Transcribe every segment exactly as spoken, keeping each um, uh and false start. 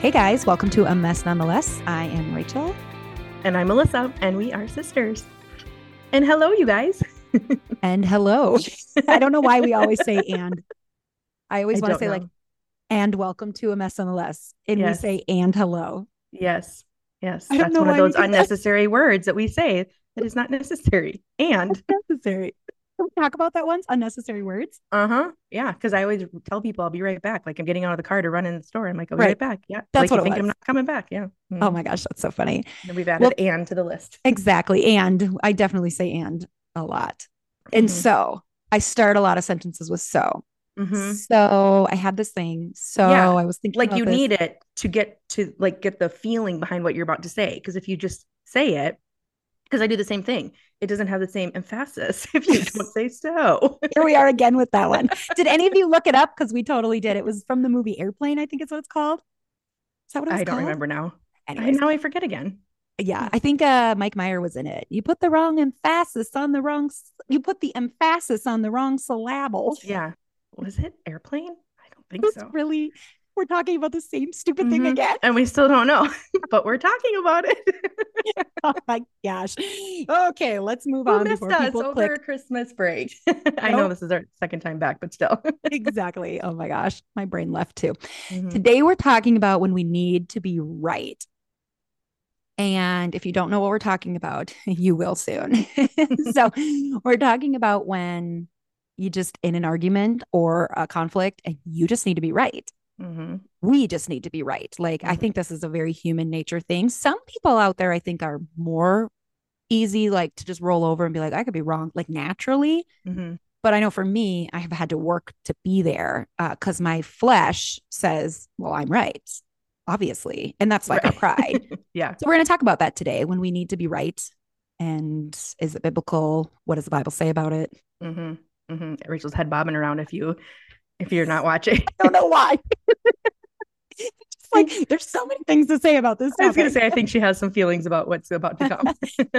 Hey guys, welcome to A Mess Nonetheless. I am Rachel. And I'm Melissa, and we are sisters. And hello, you guys. And hello. I don't know why we always say and. I always I want to say know. like, and welcome to A Mess Nonetheless. And yes. We say and hello. Yes. Yes. That's one of those unnecessary that. words that we say that is not necessary. And necessary. Can we talk about that once? Unnecessary words. Uh-huh. Yeah. Cause I always tell people I'll be right back. Like I'm getting out of the car to run in the store. I'm like, I'll be right, right back. Yeah. That's like, what you it think was. I'm not coming back. Yeah. Mm-hmm. Oh my gosh. That's so funny. And we've added well, and to the list. Exactly. And I definitely say and a lot. And mm-hmm. so I start a lot of sentences with so. Mm-hmm. So I had this thing. So yeah. I was thinking like about you this. Need it to get to like, get the feeling behind what you're about to say. Cause if you just say it, because I do the same thing. It doesn't have the same emphasis if you don't say so. Here we are again with that one. Did any of you look it up? Because we totally did. It was from the movie Airplane, I think is what it's called. Is that what it was I don't called? remember now. Anyways. I, now I forget again. Yeah. I think uh, Mike Myers was in it. You put the wrong emphasis on the wrong, you put the emphasis on the wrong syllable. Yeah. Was it Airplane? I don't think it's so. Really, we're talking about the same stupid mm-hmm. thing again. And we still don't know, but we're talking about it. Oh my gosh. Okay, let's move Who on. Missed before us people over click. Christmas break. I know this is our second time back, but still. Exactly. Oh my gosh. My brain left too. Mm-hmm. Today we're talking about when we need to be right. And if you don't know what we're talking about, you will soon. So we're talking about when you just in an argument or a conflict and you just need to be right. Mm-hmm. We just need to be right. Like, mm-hmm. I think this is a very human nature thing. Some people out there, I think, are more easy, like to just roll over and be like, I could be wrong, like naturally. Mm-hmm. But I know for me, I have had to work to be there because uh, my flesh says, well, I'm right, obviously. And that's like right. our pride. Yeah. So we're going to talk about that today when we need to be right. And is it biblical? What does the Bible say about it? Mm-hmm. Mm-hmm. Rachel's head bobbing around if you if you're not watching. I don't know why. It's like there's so many things to say about this topic. I was going to say I think she has some feelings about what's about to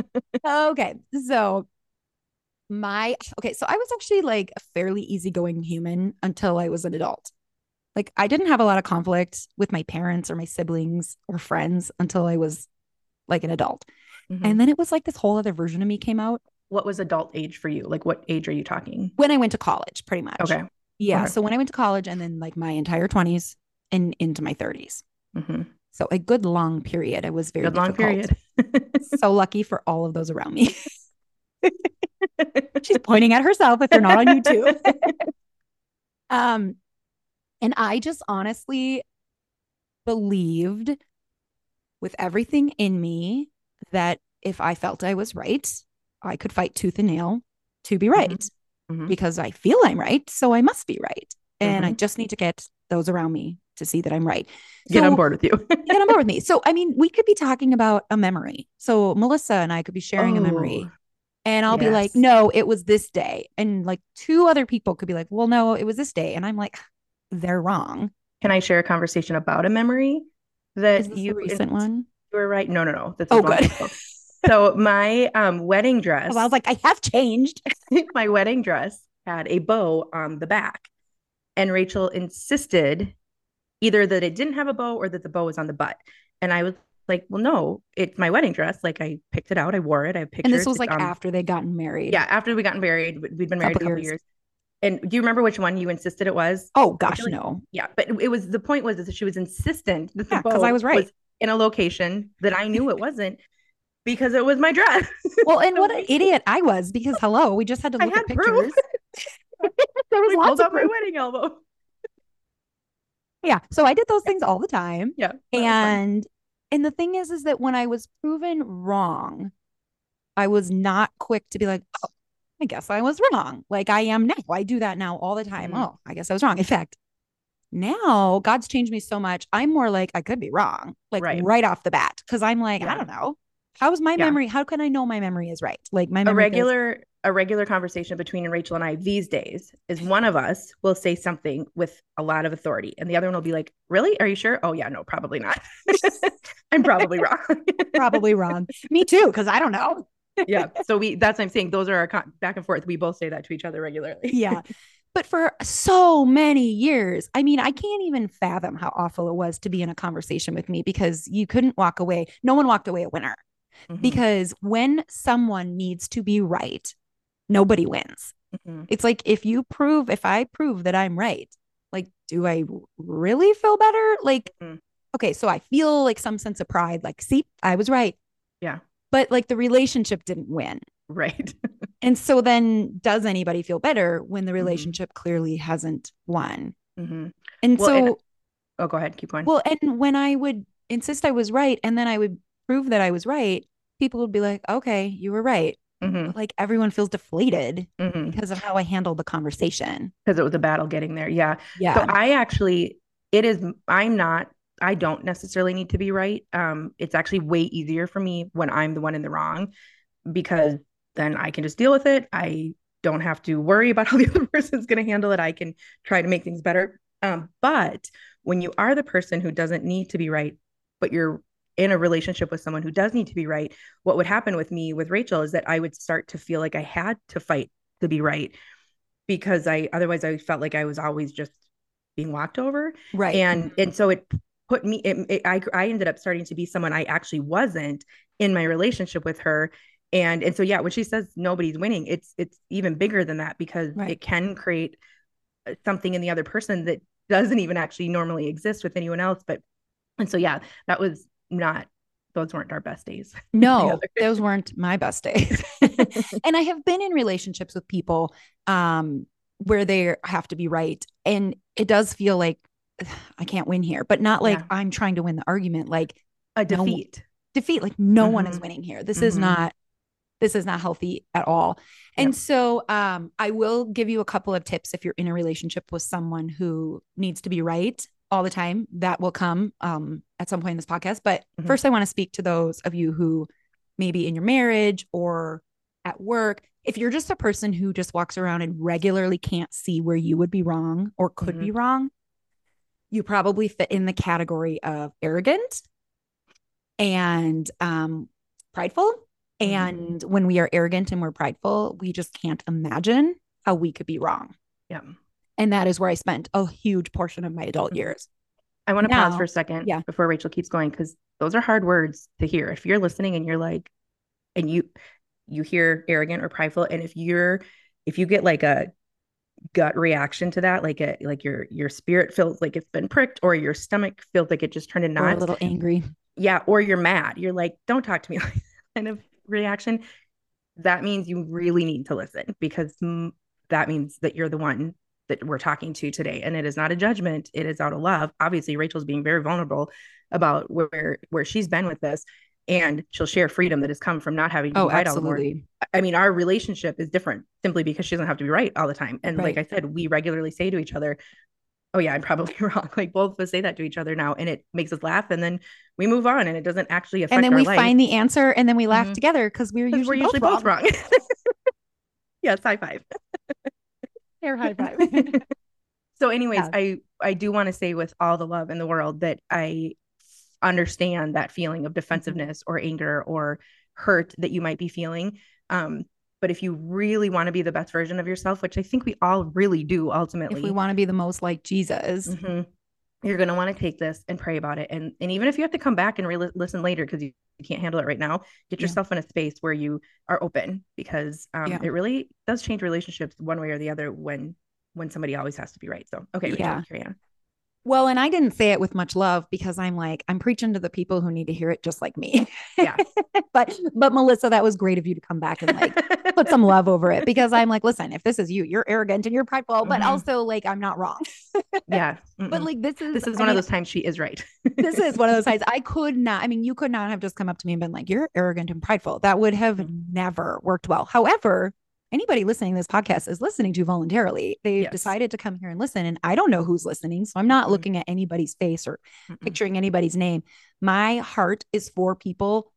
come. okay, so my okay, so I was actually like a fairly easygoing human until I was an adult. Like I didn't have a lot of conflict with my parents or my siblings or friends until I was like an adult, mm-hmm. and then it was like this whole other version of me came out. What was adult age for you? Like, what age are you talking? When I went to college, pretty much. Okay. Yeah. Okay. So when I went to college and then like my entire twenties and into my thirties. Mm-hmm. So a good long period. I was very good long difficult. period. So lucky for all of those around me. She's pointing at herself if you're not on YouTube. um, and I just honestly believed with everything in me that if I felt I was right, I could fight tooth and nail to be right mm-hmm. because I feel I'm right. So I must be right. And mm-hmm. I just need to get those around me to see that I'm right. So, get on board with you. Get on board with me. So, I mean, we could be talking about a memory. So Melissa and I could be sharing oh, a memory and I'll yes. be like, no, it was this day. And like two other people could be like, well, no, it was this day. And I'm like, they're wrong. Can I share a conversation about a memory that you recent one? You were right. No, no, no. That's oh, good. People. So my um, wedding dress, well, I was like, I have changed. My wedding dress had a bow on the back and Rachel insisted either that it didn't have a bow or that the bow was on the butt. And I was like, well, no, it's my wedding dress. Like I picked it out. I wore it. I picked it. And this was like um, after they gotten married. Yeah. After we gotten married, we'd been married a couple, a couple years. years. And do you remember which one you insisted it was? Oh gosh, like, no. Yeah. But it was, the point was that she was insistent that the yeah, bow cause I was, right. was in a location that I knew it wasn't. Because it was my dress. Well, and what an idiot I was because, hello, we just had to look I had at pictures. There was we lots of my wedding elbow. Yeah. So I did those things all the time. Yeah. And, and the thing is, is that when I was proven wrong, I was not quick to be like, oh, I guess I was wrong. Like I am now. I do that now all the time. Mm-hmm. Oh, I guess I was wrong. In fact, now God's changed me so much. I'm more like, I could be wrong. Like right, right off the bat. Cause I'm like, yeah. I don't know. How is my yeah. memory? How can I know my memory is right? Like my memory a regular, goes- a regular conversation between Rachel and I these days is one of us will say something with a lot of authority and the other one will be like, really? Are you sure? Oh yeah, no, probably not. I'm probably wrong. Probably wrong. Me too. Because I don't know. Yeah. So we, that's what I'm saying. Those are our con- back and forth. We both say that to each other regularly. Yeah. but for so many years, I mean, I can't even fathom how awful it was to be in a conversation with me because you couldn't walk away. No one walked away a winner mm-hmm. because when someone needs to be right, nobody wins. Mm-hmm. It's like, if you prove, if I prove that I'm right, like, do I really feel better? Like, mm-hmm. okay, so I feel like some sense of pride, like, see, I was right. Yeah. But like the relationship didn't win. Right. And so then does anybody feel better when the relationship mm-hmm. clearly hasn't won? Mm-hmm. And well, so, and, oh, go ahead. Keep going. Well, and when I would insist I was right, and then I would prove that I was right, people would be like, okay, you were right. Mm-hmm. Like everyone feels deflated mm-hmm. because of how I handled the conversation. Because it was a battle getting there. Yeah. Yeah. So I actually, it is, I'm not, I don't necessarily need to be right. Um, it's actually way easier for me when I'm the one in the wrong, because then I can just deal with it. I don't have to worry about how the other person's going to handle it. I can try to make things better. Um, but when you are the person who doesn't need to be right, but you're in a relationship with someone who does need to be right, what would happen with me with Rachel is that I would start to feel like I had to fight to be right, because I, otherwise I felt like I was always just being walked over. Right. And, and so it put me, it, it, I, I ended up starting to be someone I actually wasn't in my relationship with her. And, and so, yeah, when she says nobody's winning, it's, it's even bigger than that, because right. it can create something in the other person that doesn't even actually normally exist with anyone else. But, and so, yeah, that was not, those weren't our best days. No, those weren't my best days. And I have been in relationships with people, um, where they have to be right. And it does feel like I can't win here, but not like yeah. I'm trying to win the argument, like a defeat, no, defeat. Like no mm-hmm. one is winning here. This mm-hmm. is not, This is not healthy at all. And yep. so um, I will give you a couple of tips if you're in a relationship with someone who needs to be right all the time. That will come um, at some point in this podcast. But mm-hmm. first, I want to speak to those of you who maybe in your marriage or at work, if you're just a person who just walks around and regularly can't see where you would be wrong or could mm-hmm. be wrong, you probably fit in the category of arrogant and um, prideful. And when we are arrogant and we're prideful, we just can't imagine how we could be wrong. Yeah. And that is where I spent a huge portion of my adult years. I want to now, pause for a second yeah. before Rachel keeps going, because those are hard words to hear. If you're listening and you're like, and you, you hear arrogant or prideful. And if you're, if you get like a gut reaction to that, like a, like your, your spirit feels like it's been pricked, or your stomach feels like it just turned a knot. Or a little angry. Yeah. Or you're mad. You're like, don't talk to me. Kind of reaction, that means you really need to listen, because that means that you're the one that we're talking to today. And it is not a judgment. It is out of love. Obviously, Rachel's being very vulnerable about where, where she's been with this, and she'll share freedom that has come from not having to oh, fight all the time. I mean, our relationship is different simply because she doesn't have to be right all the time. And right. like I said, we regularly say to each other, oh yeah, I'm probably wrong. Like both of us say that to each other now, and it makes us laugh, and then we move on, and it doesn't actually affect our life. And then we life. find the answer, and then we laugh mm-hmm. together, because we're, we're usually both wrong. wrong. Yes, high five. Air high five. So anyways, yeah. I, I do want to say with all the love in the world that I understand that feeling of defensiveness or anger or hurt that you might be feeling. Um, But if you really want to be the best version of yourself, which I think we all really do ultimately. If we want to be the most like Jesus. Mm-hmm. You're going to want to take this and pray about it. And and even if you have to come back and re- listen later because you can't handle it right now, get yourself yeah. in a space where you are open, because um, yeah. it really does change relationships one way or the other when when somebody always has to be right. So, okay. Rachel, yeah. carry on. Well, and I didn't say it with much love, because I'm like, I'm preaching to the people who need to hear it just like me. Yeah. but, but Melissa, that was great of you to come back and like put some love over it, because I'm like, listen, if this is you, you're arrogant and you're prideful, mm-hmm. but also like, I'm not wrong. yeah. Mm-mm. But like, this is, this is I one mean, of those times she is right. This is one of those times I could not, I mean, you could not have just come up to me and been like, you're arrogant and prideful. That would have mm-hmm. never worked well. However, anybody listening to this podcast is listening to voluntarily. They've yes. decided to come here and listen. And I don't know who's listening. So I'm not mm-hmm. looking at anybody's face or mm-hmm. picturing anybody's name. My heart is for people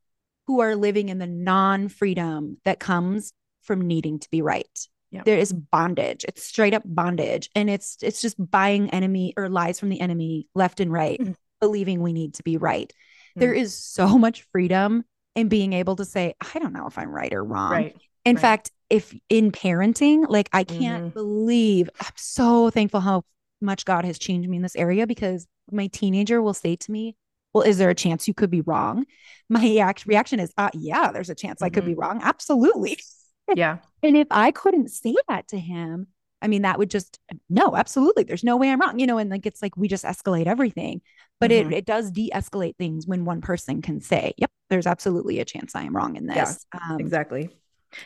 who are living in the non-freedom that comes from needing to be right. Yep. There is bondage. It's straight up bondage. And it's, it's just buying enemy or lies from the enemy left and right, mm-hmm. believing we need to be right. Mm-hmm. There is so much freedom in being able to say, I don't know if I'm right or wrong. Right. In right. fact, if in parenting, like I can't mm-hmm. believe, I'm so thankful how much God has changed me in this area, because my teenager will say to me, well, is there a chance you could be wrong? My act- reaction is, uh, yeah, there's a chance mm-hmm. I could be wrong. Absolutely. Yeah. And if I couldn't say that to him, I mean, that would just, no, absolutely. There's no way I'm wrong, you know, and like, it's like, we just escalate everything, but mm-hmm. it, it does de-escalate things when one person can say, yep, there's absolutely a chance I am wrong in this. Yeah, um, exactly.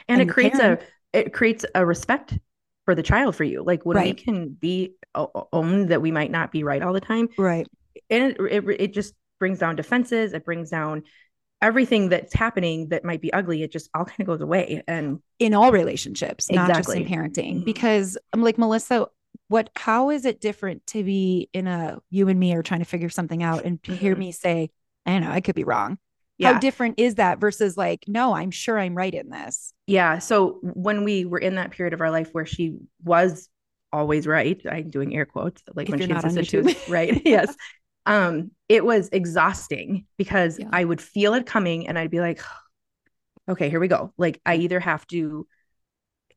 And, and it creates parent. a, it creates a respect for the child for you. Like when right. we can be own that we might not be right all the time. Right. And it, it, it just brings down defenses. It brings down everything that's happening that might be ugly. It just all kind of goes away. And in all relationships, exactly. not just in parenting, because I'm like, Melissa, what, how is it different to be in a, you and me are trying to figure something out and to hear me say, I don't know, I could be wrong. Yeah. How different is that versus like, no, I'm sure I'm right in this. Yeah. So when we were in that period of our life where she was always right, I'm doing air quotes, like if when she insisted she was right. Yes. Um, it was exhausting because yeah. I would feel it coming and I'd be like, okay, here we go. Like I either have to,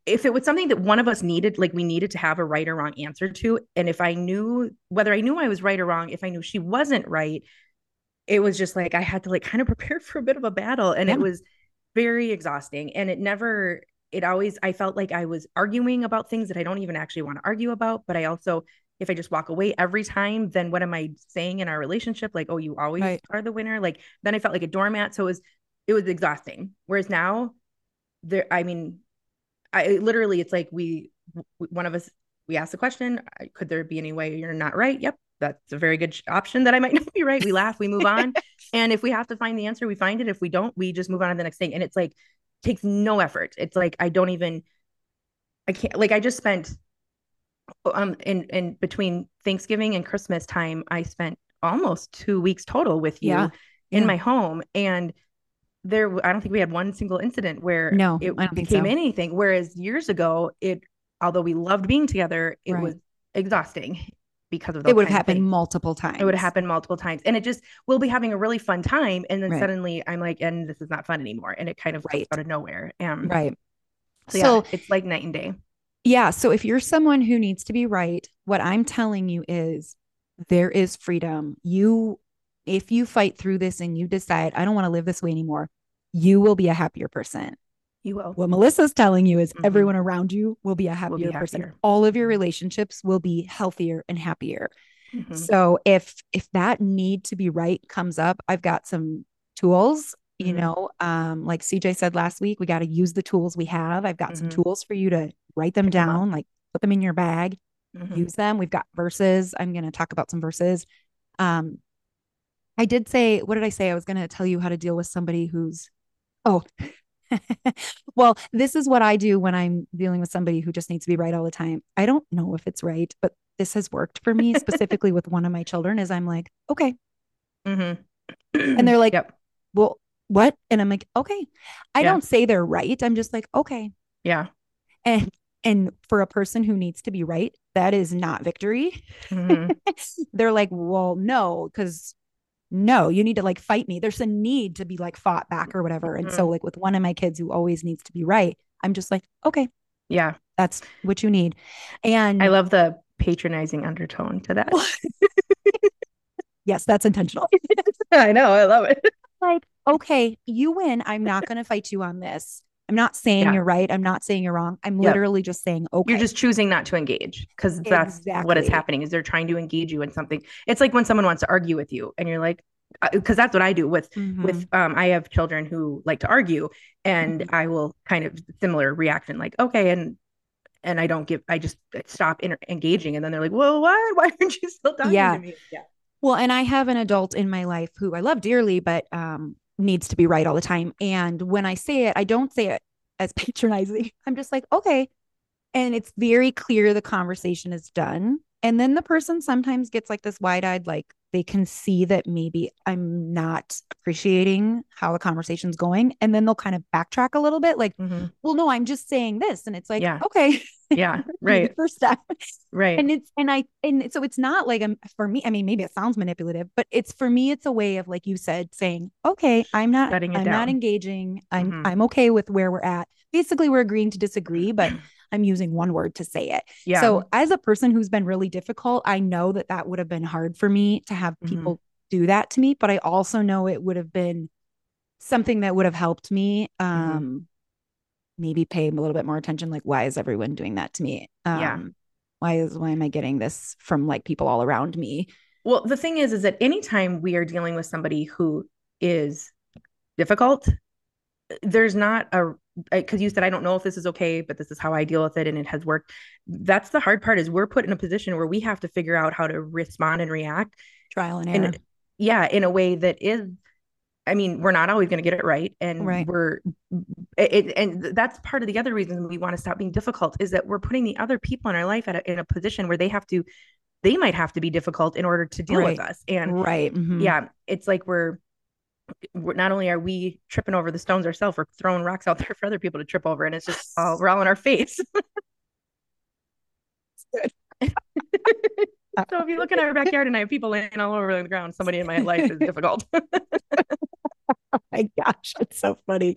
if it was something that one of us needed, like we needed to have a right or wrong answer to. And if I knew whether I knew I was right or wrong, if I knew she wasn't right, it was just like, I had to like kind of prepare for a bit of a battle, and yeah. it was very exhausting. And it never, it always, I felt like I was arguing about things that I don't even actually want to argue about, but I also, if I just walk away every time, then what am I saying in our relationship? Like, oh, you always right. are the winner. Like, then I felt like a doormat. So it was, it was exhausting. Whereas now there, I mean, I literally, it's like we, one of us, we asked the question, could there be any way you're not right? Yep. That's a very good option that I might not be right. We laugh, we move on. And if we have to find the answer, we find it. If we don't, we just move on to the next thing. And it's like, takes no effort. It's like, I don't even, I can't, like, I just spent Um, in, in between Thanksgiving and Christmas time, I spent almost two weeks total with you yeah, in yeah. my home. And there, I don't think we had one single incident where no, it became so. anything. Whereas years ago, it, although we loved being together, it right. was exhausting because of those. It would have happened things. multiple times. It would have happened multiple times. And it just, we'll be having a really fun time. And then right. suddenly I'm like, and this is not fun anymore. And it kind of right. out of nowhere. Um, right. So, so yeah, it's like night and day. Yeah. So if you're someone who needs to be right, what I'm telling you is there is freedom. You, if you fight through this and you decide, I don't want to live this way anymore, you will be a happier person. You will. What Melissa's telling you is mm-hmm. everyone around you will be a happier, be happier person. All of your relationships will be healthier and happier. Mm-hmm. So if, if that need to be right comes up, I've got some tools. You know, um, like C J said last week, we got to use the tools we have. I've got mm-hmm. some tools for you to write them down, like put them in your bag, mm-hmm. use them. We've got verses. I'm going to talk about some verses. Um, I did say, what did I say? I was going to tell you how to deal with somebody who's, oh, well, this is what I do when I'm dealing with somebody who just needs to be right all the time. I don't know if it's right, but this has worked for me specifically with one of my children is I'm like, okay. Mm-hmm. And they're like, yep. well, what? And I'm like, okay, I yeah. don't say they're right. I'm just like, okay. Yeah. And, and for a person who needs to be right, that is not victory. Mm-hmm. They're like, well, no, cause no, you need to like fight me. There's a need to be like fought back or whatever. And mm-hmm. so like with one of my kids who always needs to be right, I'm just like, okay. Yeah. That's what you need. And I love the patronizing undertone to that. Yes. That's intentional. I know. I love it. Like, okay, you win. I'm not going to fight you on this. I'm not saying yeah. you're right. I'm not saying you're wrong. I'm yep. literally just saying, okay. You're just choosing not to engage because that's exactly. what is happening is they're trying to engage you in something. It's like when someone wants to argue with you and you're like, because that's what I do with, mm-hmm. with, um, I have children who like to argue and mm-hmm. I will kind of similar reaction, like, okay. And, and I don't give, I just stop inter- engaging. And then they're like, well, what, why aren't you still talking yeah. to me? Yeah. Well, and I have an adult in my life who I love dearly, but um, needs to be right all the time. And when I say it, I don't say it as patronizing. I'm just like, okay. And it's very clear the conversation is done. And then the person sometimes gets like this wide-eyed, like, they can see that maybe I'm not appreciating how the conversation's going. And then they'll kind of backtrack a little bit like, mm-hmm. well, no, I'm just saying this. And it's like, yeah. okay. Yeah. Right. First step. Right. And it's, and I, and so it's not like, um, for me, I mean, maybe it sounds manipulative, but it's, for me, it's a way of, like you said, saying, okay, I'm not, I'm down. not engaging. I'm, mm-hmm. I'm okay with where we're at. Basically we're agreeing to disagree, but I'm using one word to say it. Yeah. So as a person who's been really difficult, I know that that would have been hard for me to have people mm-hmm. do that to me, but I also know it would have been something that would have helped me um, mm-hmm. maybe pay a little bit more attention. Like, why is everyone doing that to me? Um, yeah. Why is, why am I getting this from like people all around me? Well, the thing is, is that anytime we are dealing with somebody who is difficult, there's not a, because you said, I don't know if this is okay, but this is how I deal with it. And it has worked. That's the hard part, is we're put in a position where we have to figure out how to respond and react. Trial and error. In, yeah. In a way that is, I mean, we're not always going to get it right. And right. we're, it, and that's part of the other reason we want to stop being difficult, is that we're putting the other people in our life at a, in a position where they have to, they might have to be difficult in order to deal right. with us. And right. Mm-hmm. yeah, it's like, we're, not only are we tripping over the stones ourselves, we're throwing rocks out there for other people to trip over. And it's just all, we're all in our face. So if you look in our backyard and I have people laying all over the ground, somebody in my life is difficult. Oh my gosh, that's so funny.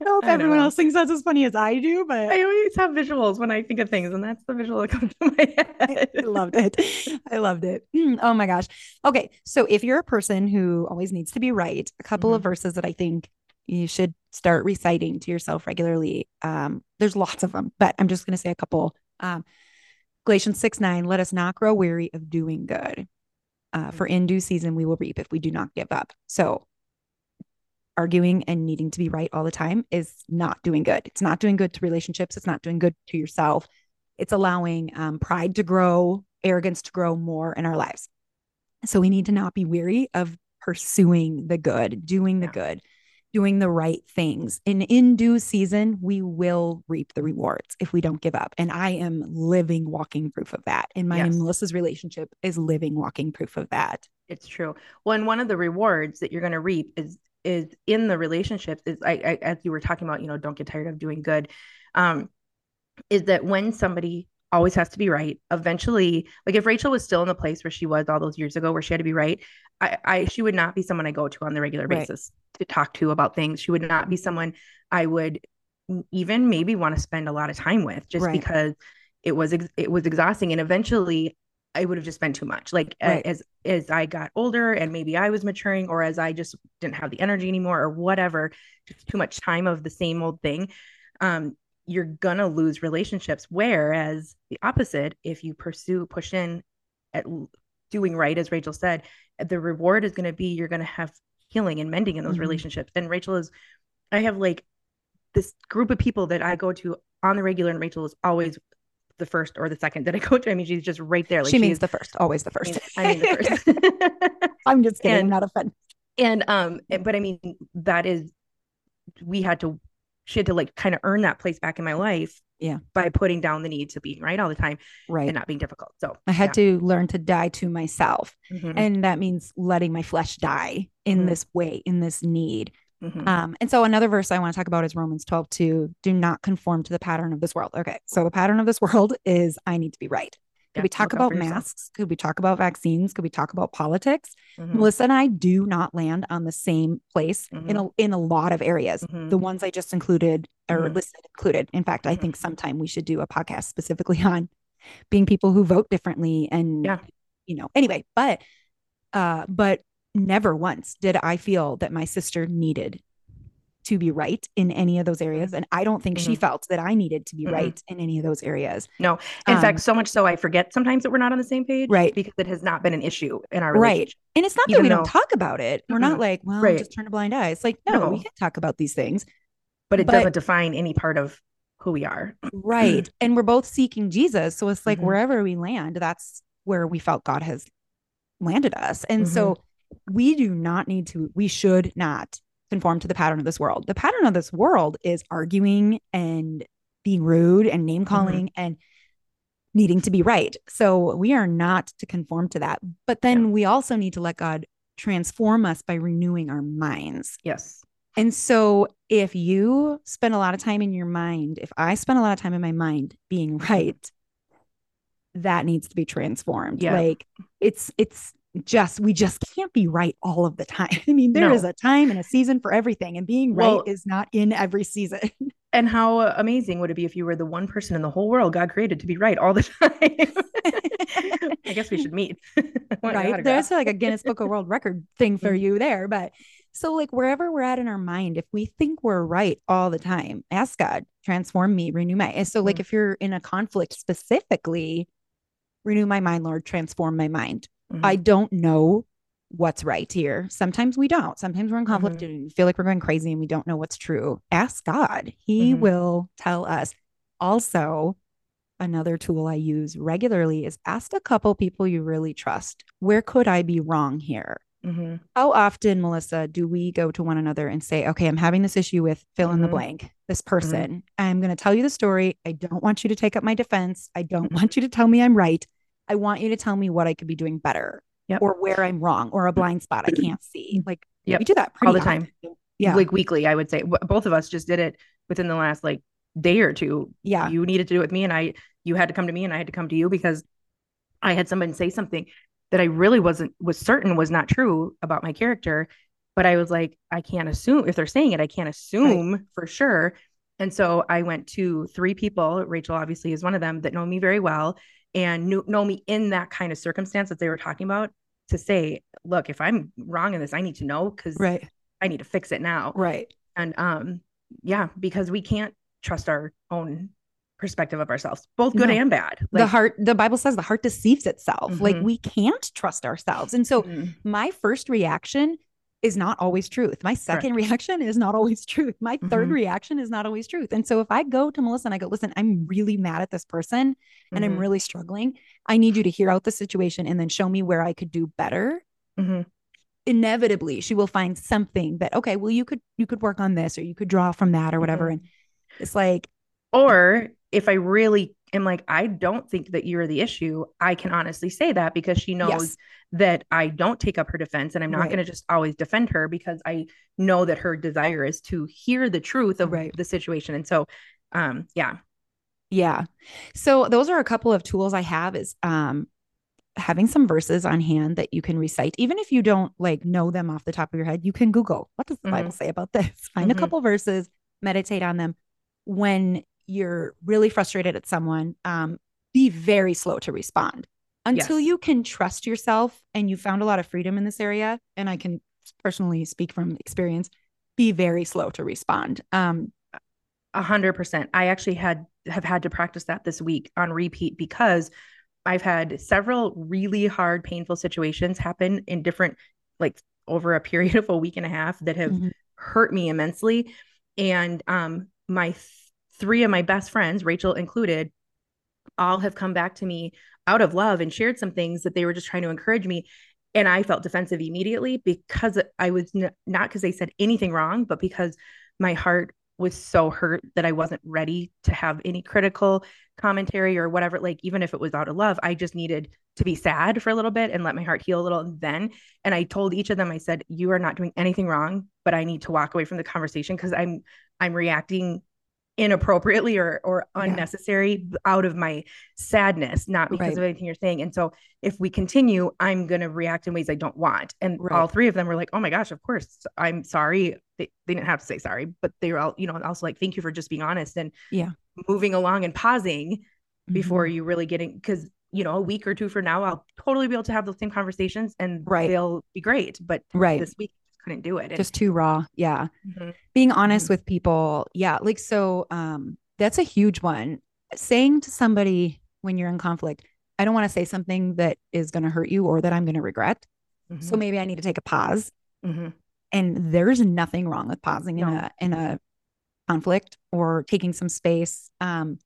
I hope I everyone know. else thinks that's as funny as I do, but I always have visuals when I think of things, and that's the visual that comes to my head. I loved it. I loved it. Oh my gosh. Okay. So if you're a person who always needs to be right, a couple mm-hmm. of verses that I think you should start reciting to yourself regularly. Um, there's lots of them, but I'm just going to say a couple. Um, Galatians six nine, let us not grow weary of doing good. Uh, for in due season, we will reap if we do not give up. So arguing and needing to be right all the time is not doing good. It's not doing good to relationships. It's not doing good to yourself. It's allowing um, pride to grow, arrogance to grow more in our lives. So we need to not be weary of pursuing the good, doing the yeah. good, doing the right things. And in due season, we will reap the rewards if we don't give up. And I am living, walking proof of that. And my yes. and Melissa's relationship is living, walking proof of that. It's true. Well, and one of the rewards that you're going to reap is is in the relationships is I, I, as you were talking about, you know, don't get tired of doing good. Um, is that when somebody always has to be right, eventually, like if Rachel was still in the place where she was all those years ago, where she had to be right, I, I she would not be someone I go to on the regular right. basis to talk to about things. She would not be someone I would even maybe want to spend a lot of time with, just right. because it was, ex- it was exhausting. And eventually I would have just spent too much. Like right. as, as I got older and maybe I was maturing, or as I just didn't have the energy anymore or whatever, just too much time of the same old thing. Um, you're going to lose relationships. Whereas the opposite, if you pursue, push in at doing right, as Rachel said, the reward is going to be, you're going to have healing and mending in those mm-hmm. relationships. And Rachel is, I have like this group of people that I go to on the regular, and Rachel is always the first or the second that I go to. I mean, she's just right there. Like, she means she's, the first, always the first. I mean, I mean the first. I'm just kidding. And, not offended. And, um, but I mean, that is, we had to, she had to like kind of earn that place back in my life yeah. by putting down the need to be right all the time right. and not being difficult. So I had yeah. to learn to die to myself. Mm-hmm. And that means letting my flesh die in mm-hmm. this way, in this need. Mm-hmm. Um, and so another verse I want to talk about is Romans twelve two. Do not conform to the pattern of this world. Okay. So the pattern of this world is I need to be right. Could yeah, we talk about masks? Could we talk about vaccines? Could we talk about politics? Mm-hmm. Melissa and I do not land on the same place mm-hmm. in a, in a lot of areas. Mm-hmm. The ones I just included or mm-hmm. listed included. In fact, I mm-hmm. think sometime we should do a podcast specifically on being people who vote differently and, yeah. you know, anyway, but, uh, but never once did I feel that my sister needed to be right in any of those areas. And I don't think mm-hmm. she felt that I needed to be mm-hmm. right in any of those areas. No. In um, fact, so much so I forget sometimes that we're not on the same page right. because it has not been an issue in our relationship. Right. And it's not Even that we though, don't talk about it. We're mm-hmm. not like, well, right. just turn a blind eye. It's like, no, no, we can talk about these things. But it but, doesn't define any part of who we are. Right. And we're both seeking Jesus. So it's like mm-hmm. wherever we land, that's where we felt God has landed us. And mm-hmm. so we do not need to, we should not conform to the pattern of this world. The pattern of this world is arguing and being rude and name calling mm-hmm. and needing to be right. So we are not to conform to that. But then yeah. we also need to let God transform us by renewing our minds. Yes. And so if you spend a lot of time in your mind, if I spend a lot of time in my mind being right, that needs to be transformed. Yeah. Like it's, it's just, we just can't be right all of the time. I mean, there no. is a time and a season for everything, and being right well, is not in every season. And how amazing would it be if you were the one person in the whole world God created to be right all the time? I guess we should meet. Right. There's like a Guinness Book of World Record thing for you there. But so like wherever we're at in our mind, if we think we're right all the time, ask God, transform me, renew my, and so like mm-hmm. if you're in a conflict specifically, renew my mind, Lord, transform my mind. Mm-hmm. I don't know what's right here. Sometimes we don't. Sometimes we're in conflict mm-hmm. and we feel like we're going crazy and we don't know what's true. Ask God. He mm-hmm. will tell us. Also, another tool I use regularly is ask a couple people you really trust. Where could I be wrong here? Mm-hmm. How often, Melissa, do we go to one another and say, okay, I'm having this issue with fill mm-hmm. in the blank, this person. Mm-hmm. I'm going to tell you the story. I don't want you to take up my defense. I don't want you to tell me I'm right. I want you to tell me what I could be doing better. Yep. Or where I'm wrong, or a blind spot I can't see. Like yep. we do that all the time. Often. Yeah. Like weekly, I would say both of us just did it within the last like day or two. Yeah. You needed to do it with me and I, you had to come to me and I had to come to you because I had somebody say something that I really wasn't, was certain was not true about my character, but I was like, I can't assume if they're saying it, I can't assume right. for sure. And so I went to three people, Rachel obviously is one of them, that know me very well and knew, know me in that kind of circumstance that they were talking about, to say, look, if I'm wrong in this, I need to know because right. I need to fix it now. Right. And um, yeah, because we can't trust our own perspective of ourselves, both good no. and bad. Like, the heart, the Bible says the heart deceives itself. Mm-hmm. Like we can't trust ourselves. And so mm-hmm. my first reaction is not always truth. My second right. reaction is not always truth. My mm-hmm. third reaction is not always truth. And so if I go to Melissa and I go, listen, I'm really mad at this person and mm-hmm. I'm really struggling. I need you to hear out the situation and then show me where I could do better. Mm-hmm. Inevitably, she will find something that, okay, well, you could, you could work on this or you could draw from that or whatever. Mm-hmm. And it's like, or if I really am like, I don't think that you're the issue, I can honestly say that because she knows yes. that I don't take up her defense and I'm not right. going to just always defend her because I know that her desire is to hear the truth of right. the situation. And so, um, yeah. Yeah. So those are a couple of tools I have is, um, having some verses on hand that you can recite, even if you don't like know them off the top of your head, you can Google, what does the mm-hmm. Bible say about this? Find mm-hmm. a couple verses, meditate on them. When you're really frustrated at someone, um, be very slow to respond until yes. you can trust yourself. And you found a lot of freedom in this area. And I can personally speak from experience, be very slow to respond. Um, a hundred percent. I actually had, have had to practice that this week on repeat because I've had several really hard, painful situations happen in different, like over a period of a week and a half that have mm-hmm. hurt me immensely. And, um, my th- Three of my best friends, Rachel included, all have come back to me out of love and shared some things that they were just trying to encourage me. And I felt defensive immediately because I was n- not because they said anything wrong, but because my heart was so hurt that I wasn't ready to have any critical commentary or whatever. Like, even if it was out of love, I just needed to be sad for a little bit and let my heart heal a little. And then, and I told each of them, I said, you are not doing anything wrong, but I need to walk away from the conversation because I'm, I'm reacting inappropriately or, or unnecessary yeah. out of my sadness, not because right. of anything you're saying. And so if we continue, I'm going to react in ways I don't want. And right. all three of them were like, oh my gosh, of course, I'm sorry. They, they didn't have to say sorry, but they were all, you know, also like, thank you for just being honest and yeah, moving along and pausing mm-hmm. before you really getting, cause you know, a week or two from now, I'll totally be able to have those same conversations and right. they'll be great. But right. this week, couldn't do it. Just too raw. Yeah. Mm-hmm. Being honest mm-hmm. with people. Yeah. Like, so, um, that's a huge one. Saying to somebody when you're in conflict, I don't want to say something that is going to hurt you or that I'm going to regret. Mm-hmm. So maybe I need to take a pause mm-hmm. and there's nothing wrong with pausing no. in a, in a conflict or taking some space. Um,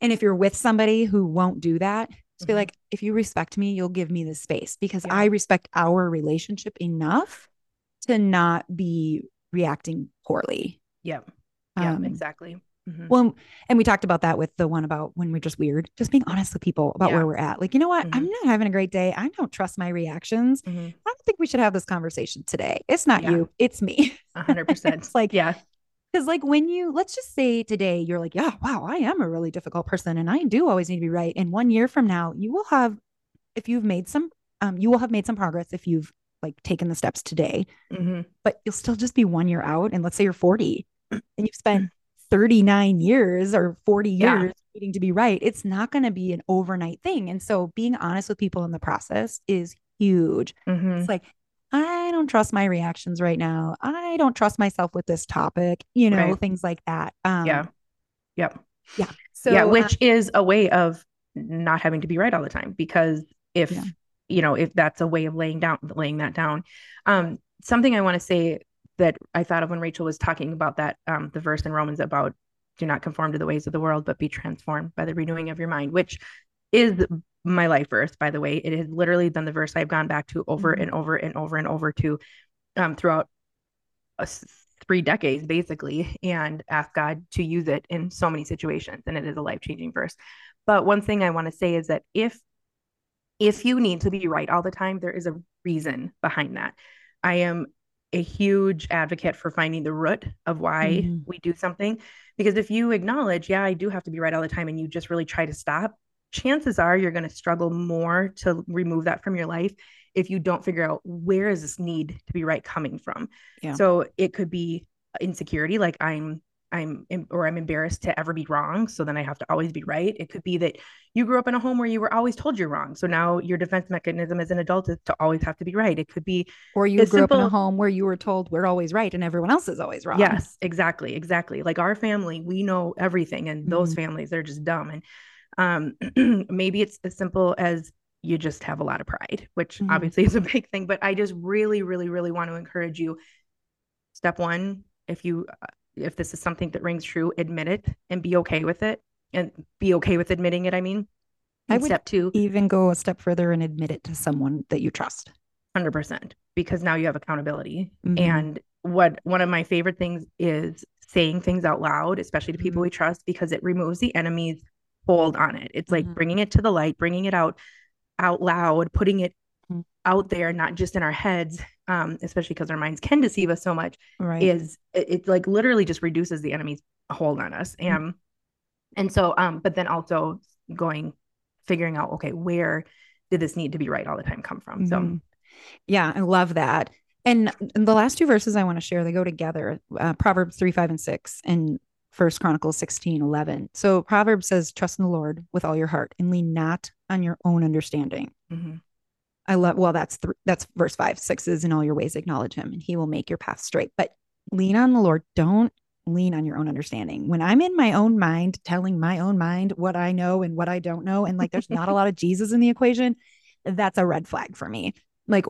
and if you're with somebody who won't do that, just mm-hmm. be like, if you respect me, you'll give me this space because yeah. I respect our relationship enough to not be reacting poorly. Yep. Yeah, um, exactly. Mm-hmm. Well, and we talked about that with the one about when we're just weird, just being honest with people about yeah. where we're at. Like, you know what? Mm-hmm. I'm not having a great day. I don't trust my reactions. Mm-hmm. I don't think we should have this conversation today. It's not yeah. you, it's me. A hundred percent. It's like, yeah. Cause like when you, let's just say today you're like, yeah, wow, I am a really difficult person and I do always need to be right. And one year from now you will have, if you've made some, um, you will have made some progress if you've like taken the steps today, mm-hmm. but you'll still just be one year out. And let's say you're forty and you've spent thirty-nine years or forty years yeah. needing to be right. It's not going to be an overnight thing. And so being honest with people in the process is huge. Mm-hmm. It's like, I don't trust my reactions right now. I don't trust myself with this topic, you know, right. things like that. Um, yeah. Yep. Yeah. So, yeah, which uh, is a way of not having to be right all the time, because if, yeah. you know, if that's a way of laying down, laying that down, um, something I want to say that I thought of when Rachel was talking about that, um, the verse in Romans about do not conform to the ways of the world, but be transformed by the renewing of your mind, which is my life verse, by the way. It has literally been the verse I've gone back to over mm-hmm. and over and over and over to, um, throughout uh, three decades, basically, and ask God to use it in so many situations. And it is a life-changing verse. But one thing I want to say is that if, if you need to be right all the time, there is a reason behind that. I am a huge advocate for finding the root of why mm-hmm. we do something, because if you acknowledge, yeah, I do have to be right all the time, and you just really try to stop, chances are you're going to struggle more to remove that from your life if you don't figure out where is this need to be right coming from. Yeah. So it could be insecurity, like I'm, I'm, or I'm embarrassed to ever be wrong, so then I have to always be right. It could be that you grew up in a home where you were always told you're wrong, so now your defense mechanism as an adult is to always have to be right. It could be, or you grew simple, up in a home where you were told we're always right and everyone else is always wrong. Yes, exactly. Exactly. Like our family, we know everything, and mm-hmm. those families, they're just dumb. And, um, maybe it's as simple as you just have a lot of pride, which mm-hmm. obviously is a big thing, but I just really, really, really want to encourage you. Step one, if you, uh, if this is something that rings true, admit it and be okay with it, and be okay with admitting it. I mean, I would step two, even go a step further and admit it to someone that you trust. one hundred percent, because now you have accountability. Mm-hmm. And what, one of my favorite things is saying things out loud, especially to people mm-hmm. we trust, because it removes the enemy's hold on it. It's like mm-hmm. bringing it to the light, bringing it out, out loud, putting it mm-hmm. out there, not just in our heads. Um, especially because our minds can deceive us so much, right. is it, it like literally just reduces the enemy's hold on us. And, mm-hmm. and so, um, but then also going, figuring out, okay, where did this need to be right all the time come from? Mm-hmm. So yeah, I love that. And the last two verses I want to share, they go together, uh, Proverbs three, five, and six, and First Chronicles sixteen eleven. So Proverbs says, trust in the Lord with all your heart and lean not on your own understanding. Mm-hmm. I love, well, that's, th- that's verse five, six is in all your ways, acknowledge him and he will make your path straight, but lean on the Lord. Don't lean on your own understanding. When I'm in my own mind, telling my own mind what I know and what I don't know, and like, there's not a lot of Jesus in the equation. That's a red flag for me. Like,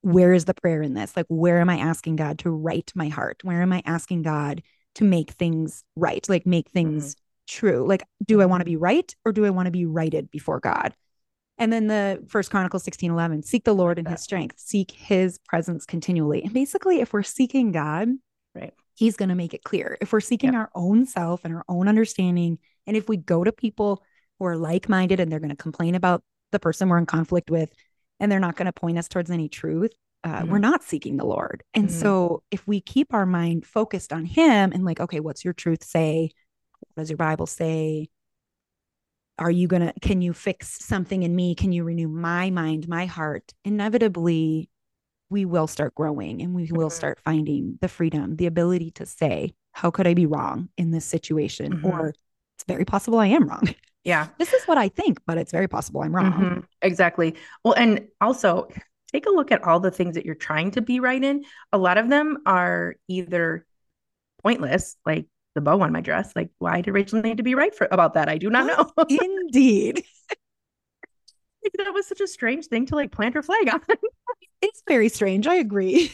where is the prayer in this? Like, where am I asking God to right my heart? Where am I asking God to make things right? Like make things mm-hmm. true. Like, do I want to be right? Or do I want to be righted before God? And then the First Chronicles sixteen eleven, seek the Lord in his strength, seek his presence continually. And basically, if we're seeking God, right, he's going to make it clear. If we're seeking yep. our own self and our own understanding, and if we go to people who are like-minded and they're going to complain about the person we're in conflict with, and they're not going to point us towards any truth, uh, mm-hmm. we're not seeking the Lord. And mm-hmm. so if we keep our mind focused on him and like, okay, what's your truth say? What does your Bible say? Are you going to, can you fix something in me? Can you renew my mind, my heart? Inevitably, we will start growing and we mm-hmm. will start finding the freedom, the ability to say, how could I be wrong in this situation? Mm-hmm. Or it's very possible I am wrong. Yeah. This is what I think, but it's very possible I'm wrong. Mm-hmm. Exactly. Well, and also take a look at all the things that you're trying to be right in. A lot of them are either pointless, like the bow on my dress. Like, why did Rachel need to be right for about that? I do not know. Indeed. That was such a strange thing to like plant her flag on. It's very strange. I agree.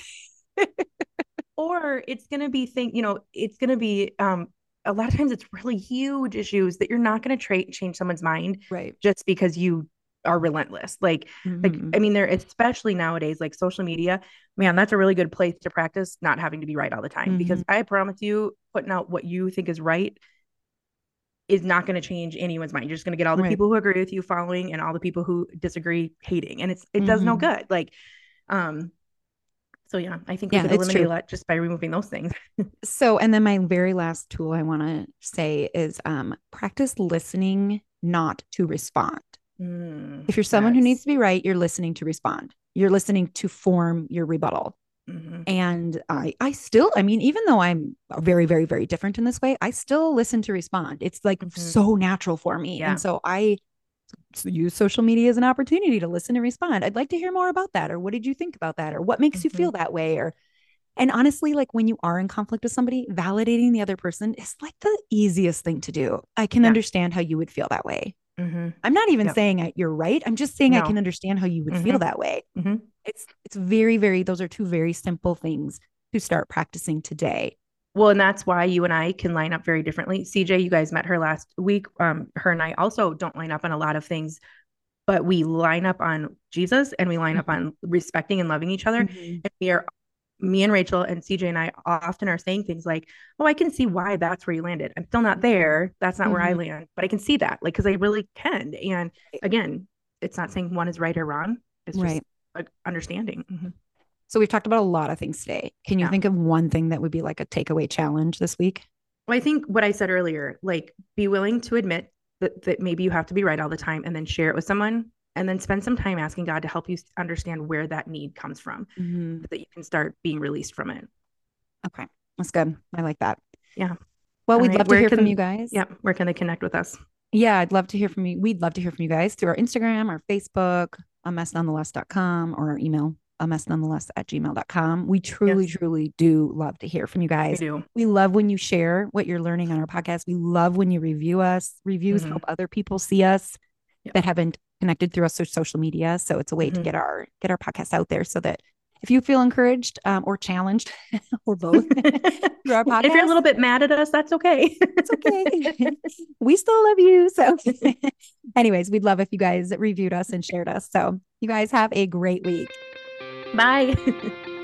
Or it's going to be thing, you know, it's going to be, um, a lot of times it's really huge issues that you're not going to tra- change someone's mind. Right. Just because you are relentless. Like, mm-hmm. like, I mean, they're, especially nowadays, like social media, man, that's a really good place to practice not having to be right all the time, mm-hmm. because I promise you, putting out what you think is right is not going to change anyone's mind. You're just going to get all the right. people who agree with you following and all the people who disagree hating. And it's, it mm-hmm. does no good. Like, um, so yeah, I think we yeah, can eliminate true. a lot just by removing those things. So, and then my very last tool I want to say is, um, practice listening, not to respond. Mm, if you're someone yes. who needs to be right, you're listening to respond. You're listening to form your rebuttal. Mm-hmm. And I, I still, I mean, even though I'm very, very, very different in this way, I still listen to respond. It's like mm-hmm. so natural for me. Yeah. And so I use social media as an opportunity to listen and respond. I'd like to hear more about that. Or what did you think about that? Or what makes mm-hmm. you feel that way? Or, and honestly, like when you are in conflict with somebody, validating the other person is like the easiest thing to do. I can yeah. understand how you would feel that way. Mm-hmm. I'm not even yep. saying I, you're right. I'm just saying no. I can understand how you would mm-hmm. feel that way. Mm-hmm. It's, it's very, very, those are two very simple things to start practicing today. Well, and that's why you and I can line up very differently. C J, you guys met her last week. Um, her and I also don't line up on a lot of things, but we line up on Jesus and we line up on respecting and loving each other. Mm-hmm. And we are, me and Rachel and C J and I often are saying things like, oh, I can see why that's where you landed. I'm still not there. That's not mm-hmm. where I land, but I can see that, like, cause I really can. And again, it's not saying one is right or wrong. It's right. just like, understanding. Mm-hmm. So we've talked about a lot of things today. Can you yeah. think of one thing that would be like a takeaway challenge this week? Well, I think what I said earlier, like be willing to admit that, that maybe you have to be right all the time, and then share it with someone, and then spend some time asking God to help you understand where that need comes from, mm-hmm. so that you can start being released from it. Okay. That's good. I like that. Yeah. Well, all we'd right. love to where hear can, from you guys. Yeah. Where can they connect with us? Yeah. I'd love to hear from you. We'd love to hear from you guys through our Instagram, our Facebook, M S nonetheless dot com, or our email, M S nonetheless at gmail dot com. We truly, yes. truly do love to hear from you guys. We do. We love when you share what you're learning on our podcast. We love when you review us. Reviews mm-hmm. help other people see us yep. that haven't connected through us through social media. So it's a way mm-hmm. to get our, get our podcast out there, so that if you feel encouraged um, or challenged or both, through our podcast, if you're a little bit mad at us, that's okay. It's okay. We still love you. So anyways, we'd love if you guys reviewed us and shared us. So you guys have a great week. Bye.